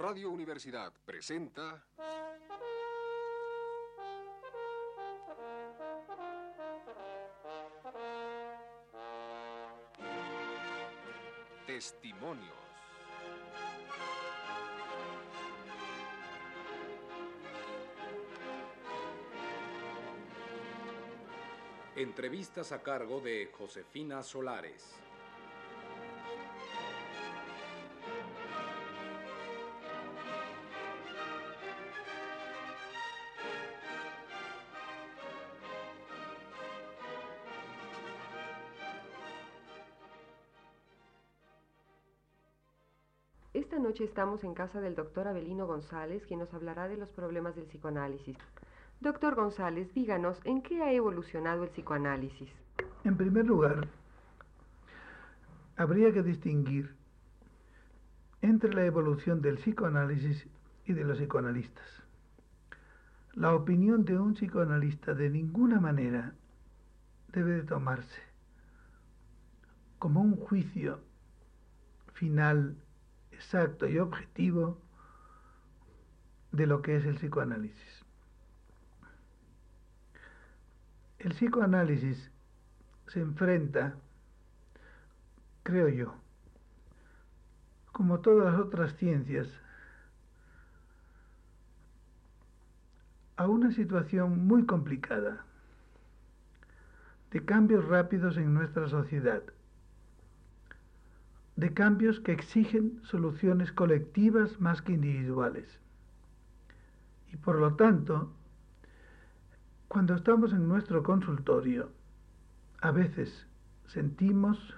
Radio Universidad presenta... Testimonios. Entrevistas a cargo de Josefina Solares. Esta noche estamos en casa del doctor Avelino González, quien nos hablará de los problemas del psicoanálisis. Doctor González, díganos, ¿en qué ha evolucionado el psicoanálisis? En primer lugar, habría que distinguir entre la evolución del psicoanálisis y de los psicoanalistas. La opinión de un psicoanalista de ninguna manera debe de tomarse como un juicio final exacto y objetivo de lo que es el psicoanálisis. El psicoanálisis se enfrenta, creo yo, como todas las otras ciencias, a una situación muy complicada de cambios rápidos en nuestra sociedad, de cambios que exigen soluciones colectivas más que individuales. Y por lo tanto, cuando estamos en nuestro consultorio, a veces sentimos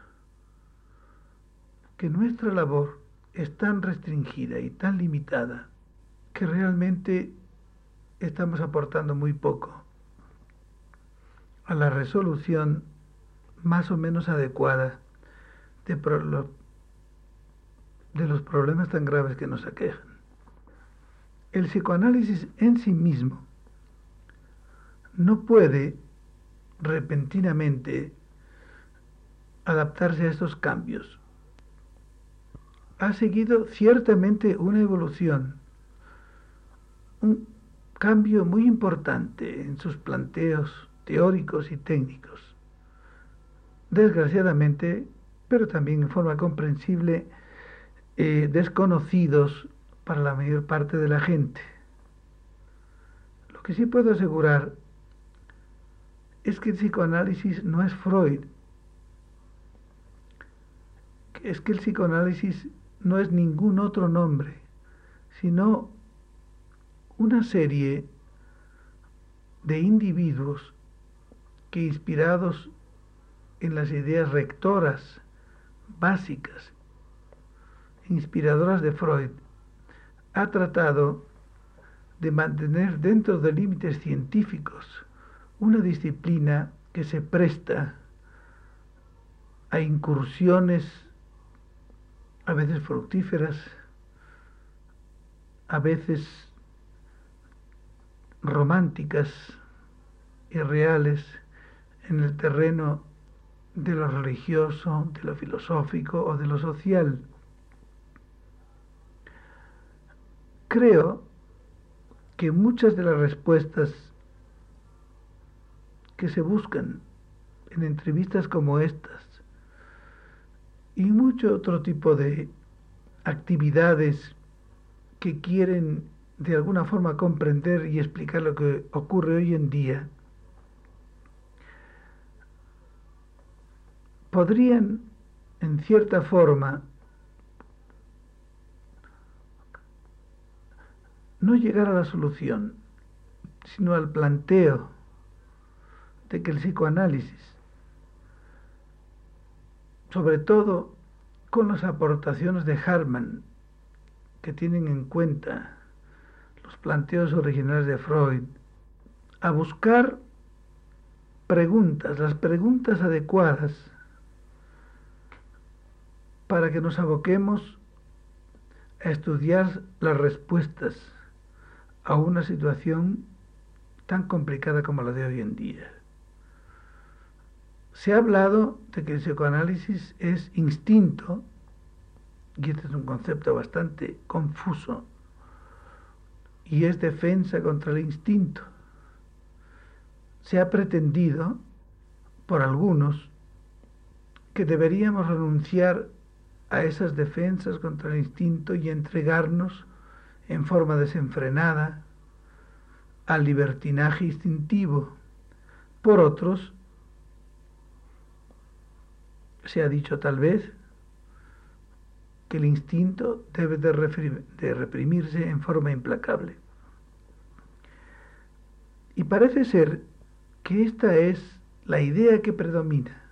que nuestra labor es tan restringida y tan limitada que realmente estamos aportando muy poco a la resolución más o menos adecuada de los problemas tan graves que nos aquejan. El psicoanálisis en sí mismo no puede repentinamente adaptarse a estos cambios. Ha seguido ciertamente una evolución, un cambio muy importante en sus planteos teóricos y técnicos. Desgraciadamente, pero también en forma comprensible, desconocidos para la mayor parte de la gente. Lo que sí puedo asegurar es que el psicoanálisis no es Freud, es que el psicoanálisis no es ningún otro nombre, sino una serie de individuos que, inspirados en las ideas rectoras básicas inspiradoras de Freud, ha tratado de mantener dentro de límites científicos una disciplina que se presta a incursiones a veces fructíferas, a veces románticas y reales en el terreno de lo religioso, de lo filosófico o de lo social. Creo que muchas de las respuestas que se buscan en entrevistas como estas y mucho otro tipo de actividades que quieren de alguna forma comprender y explicar lo que ocurre hoy en día, podrían, en cierta forma, no llegar a la solución, sino al planteo de que el psicoanálisis, sobre todo con las aportaciones de Hartmann, que tienen en cuenta los planteos originales de Freud, a buscar preguntas, las preguntas adecuadas para que nos aboquemos a estudiar las respuestas a una situación tan complicada como la de hoy en día. Se ha hablado de que el psicoanálisis es instinto, y este es un concepto bastante confuso y es defensa contra el instinto. Se ha pretendido, por algunos, que deberíamos renunciar a esas defensas contra el instinto y entregarnos, en forma desenfrenada, al libertinaje instintivo. Por otros, se ha dicho tal vez que el instinto debe de reprimirse en forma implacable. Y parece ser que esta es la idea que predomina.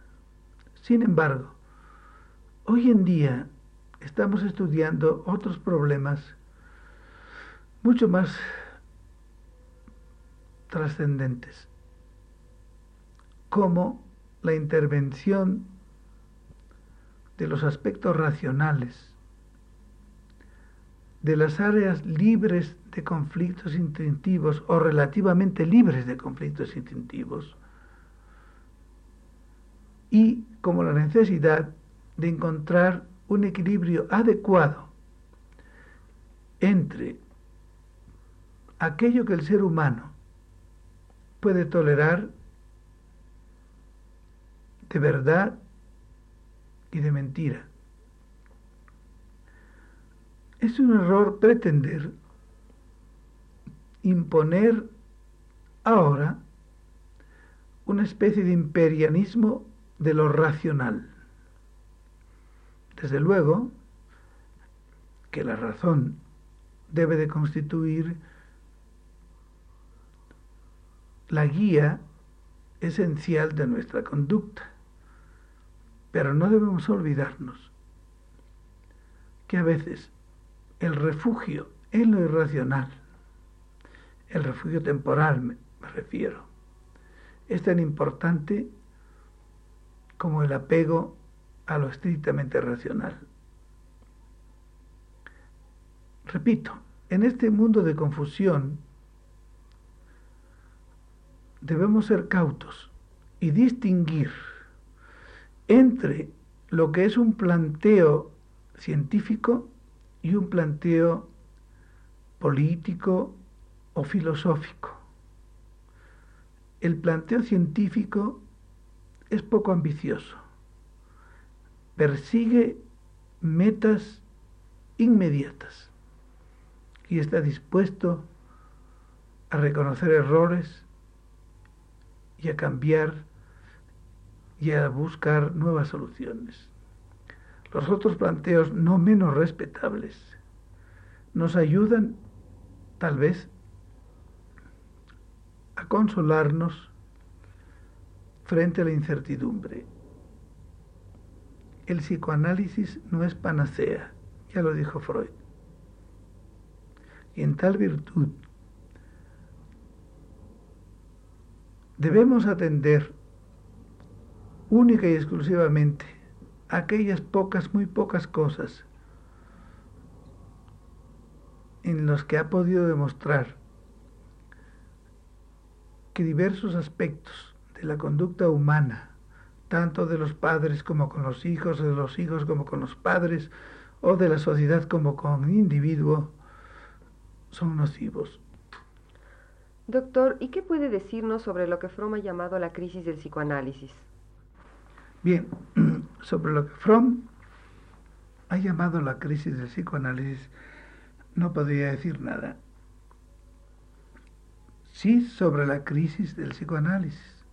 Sin embargo, hoy en día estamos estudiando otros problemas mucho más trascendentes, como la intervención de los aspectos racionales, de las áreas libres de conflictos instintivos o relativamente libres de conflictos instintivos, y como la necesidad de encontrar un equilibrio adecuado entre aquello que el ser humano puede tolerar de verdad y de mentira. Es un error pretender imponer ahora una especie de imperialismo de lo racional. Desde luego que la razón debe de constituir la guía esencial de nuestra conducta. Pero no debemos olvidarnos que a veces el refugio en lo irracional, el refugio temporal me refiero, es tan importante como el apego a lo estrictamente racional. Repito, en este mundo de confusión debemos ser cautos y distinguir entre lo que es un planteo científico y un planteo político o filosófico. El planteo científico es poco ambicioso, persigue metas inmediatas y está dispuesto a reconocer errores y a cambiar y a buscar nuevas soluciones. Los otros planteos, no menos respetables, nos ayudan, tal vez, a consolarnos frente a la incertidumbre. El psicoanálisis no es panacea, ya lo dijo Freud. Y en tal virtud, debemos atender única y exclusivamente aquellas pocas, muy pocas cosas en las que ha podido demostrar que diversos aspectos de la conducta humana, tanto de los padres como con los hijos, o de los hijos como con los padres, o de la sociedad como con el individuo, son nocivos. Doctor, ¿y qué puede decirnos sobre lo que Fromm ha llamado la crisis del psicoanálisis? Bien, sobre lo que Fromm ha llamado la crisis del psicoanálisis, no podría decir nada. Sí, sobre la crisis del psicoanálisis,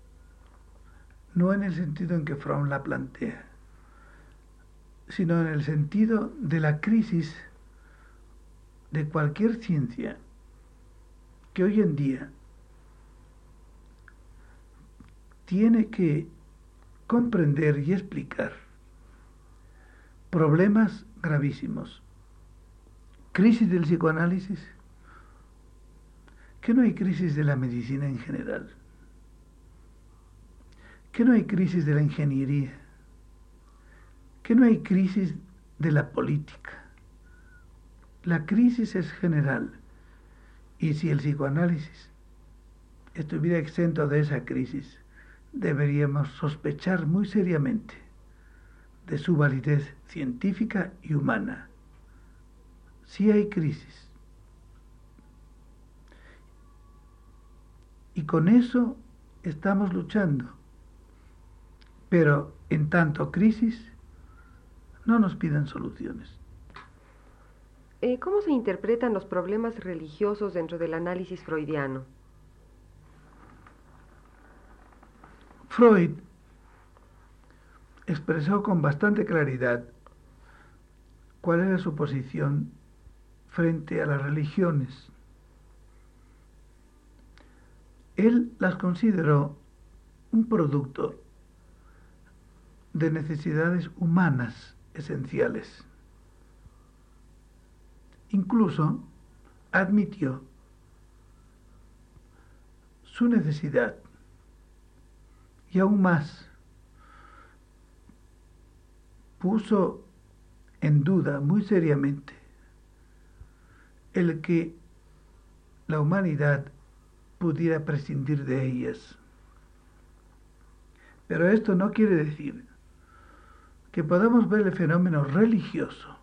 no en el sentido en que Fromm la plantea, sino en el sentido de la crisis de cualquier ciencia que hoy en día tiene que comprender y explicar problemas gravísimos. Crisis del psicoanálisis, que no hay crisis de la medicina en general, que no hay crisis de la ingeniería, que no hay crisis de la política. La crisis es general, y si el psicoanálisis estuviera exento de esa crisis, deberíamos sospechar muy seriamente de su validez científica y humana. Sí hay crisis, y con eso estamos luchando. Pero en tanto crisis, no nos pidan soluciones. ¿Cómo se interpretan los problemas religiosos dentro del análisis freudiano? Freud expresó con bastante claridad cuál era su posición frente a las religiones. Él las consideró un producto de necesidades humanas esenciales. Incluso admitió su necesidad y aún más puso en duda muy seriamente el que la humanidad pudiera prescindir de ellas. Pero esto no quiere decir que podamos ver el fenómeno religioso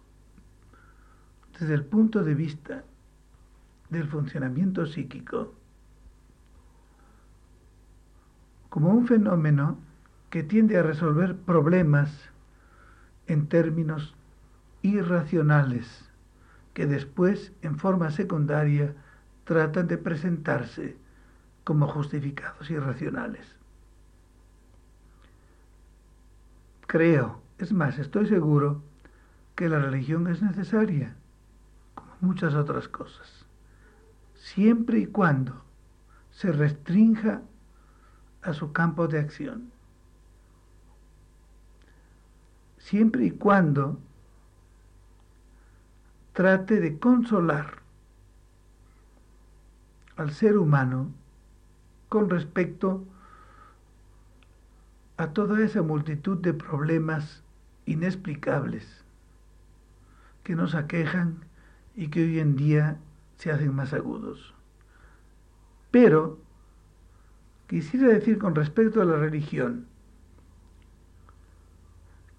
desde el punto de vista del funcionamiento psíquico como un fenómeno que tiende a resolver problemas en términos irracionales que después, en forma secundaria, tratan de presentarse como justificados irracionales. Creo, es más, estoy seguro que la religión es necesaria, como muchas otras cosas, siempre y cuando se restrinja a su campo de acción. Siempre y cuando trate de consolar al ser humano con respecto a toda esa multitud de problemas inexplicables que nos aquejan y que hoy en día se hacen más agudos. Pero quisiera decir con respecto a la religión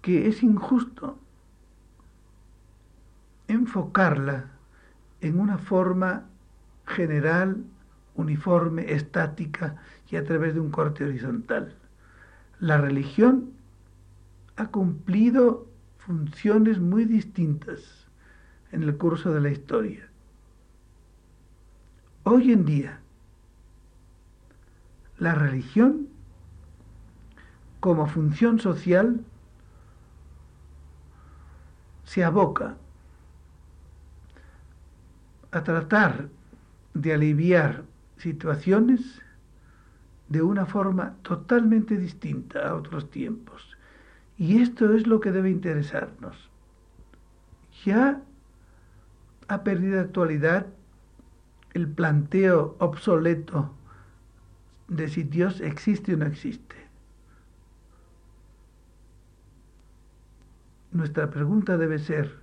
que es injusto enfocarla en una forma general, uniforme, estática y a través de un corte horizontal. La religión ha cumplido funciones muy distintas en el curso de la historia. Hoy en día, la religión, como función social, se aboca a tratar de aliviar situaciones de una forma totalmente distinta a otros tiempos. Y esto es lo que debe interesarnos. Ya ha perdido actualidad el planteo obsoleto de si Dios existe o no existe. Nuestra pregunta debe ser,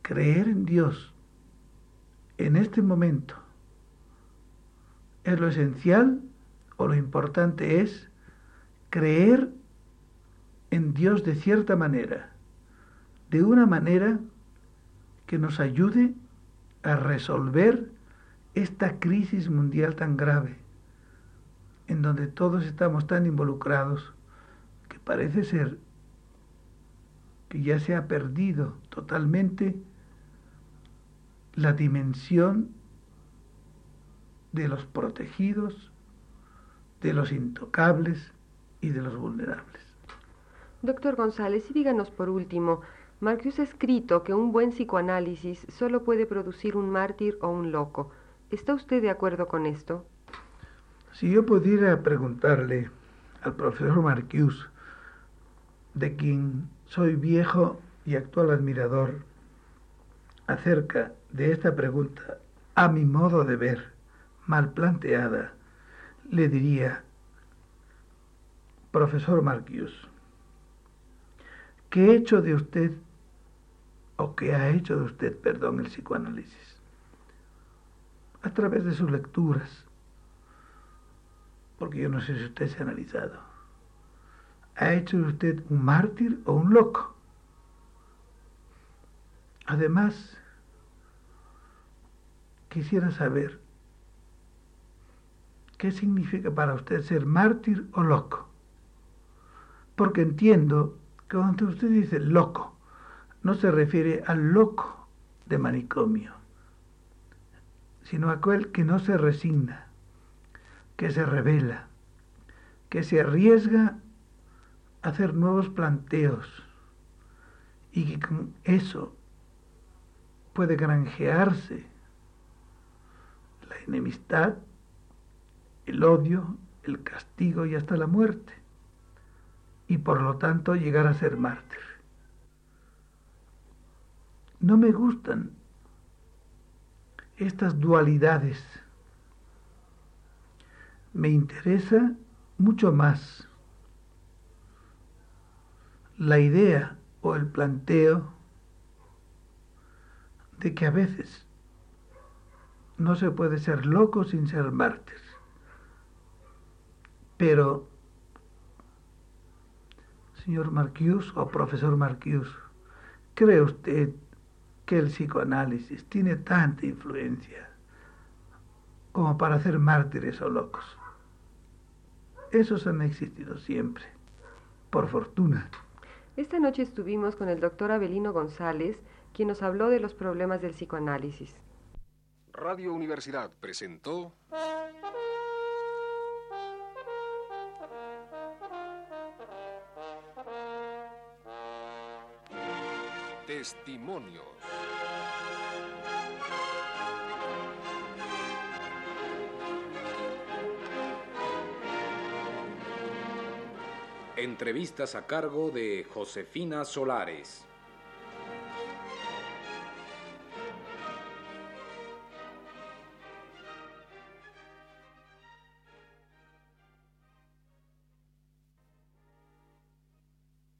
¿creer en Dios en este momento es lo esencial o lo importante es creer en Dios de cierta manera, de una manera que nos ayude a resolver esta crisis mundial tan grave, en donde todos estamos tan involucrados que parece ser que ya se ha perdido totalmente la dimensión de los protegidos, de los intocables y de los vulnerables? Doctor González, y díganos por último, Marcus ha escrito que un buen psicoanálisis solo puede producir un mártir o un loco. ¿Está usted de acuerdo con esto? Si yo pudiera preguntarle al profesor Marcuse, de quien soy viejo y actual admirador, acerca de esta pregunta, a mi modo de ver, mal planteada, le diría: profesor Marquius, ¿qué hecho de usted, o qué ha hecho de usted, el psicoanálisis? A través de sus lecturas, porque yo no sé si usted se ha analizado. ¿Ha hecho de usted un mártir o un loco? Además, quisiera saber ¿Qué significa para usted ser mártir o loco? Porque entiendo que cuando usted dice loco, no se refiere al loco de manicomio, sino a aquel que no se resigna, que se rebela, que se arriesga a hacer nuevos planteos y que con eso puede granjearse la enemistad, el odio, el castigo y hasta la muerte, y por lo tanto llegar a ser mártir. No me gustan estas dualidades. Me interesa mucho más la idea o el planteo de que a veces no se puede ser loco sin ser mártir. Pero, señor Marquius o profesor Marquius, ¿cree usted que el psicoanálisis tiene tanta influencia como para hacer mártires o locos? Esos han existido siempre, por fortuna. Esta noche estuvimos con el doctor Avelino González, quien nos habló de los problemas del psicoanálisis. Radio Universidad presentó... Testimonios. Entrevistas a cargo de Josefina Solares.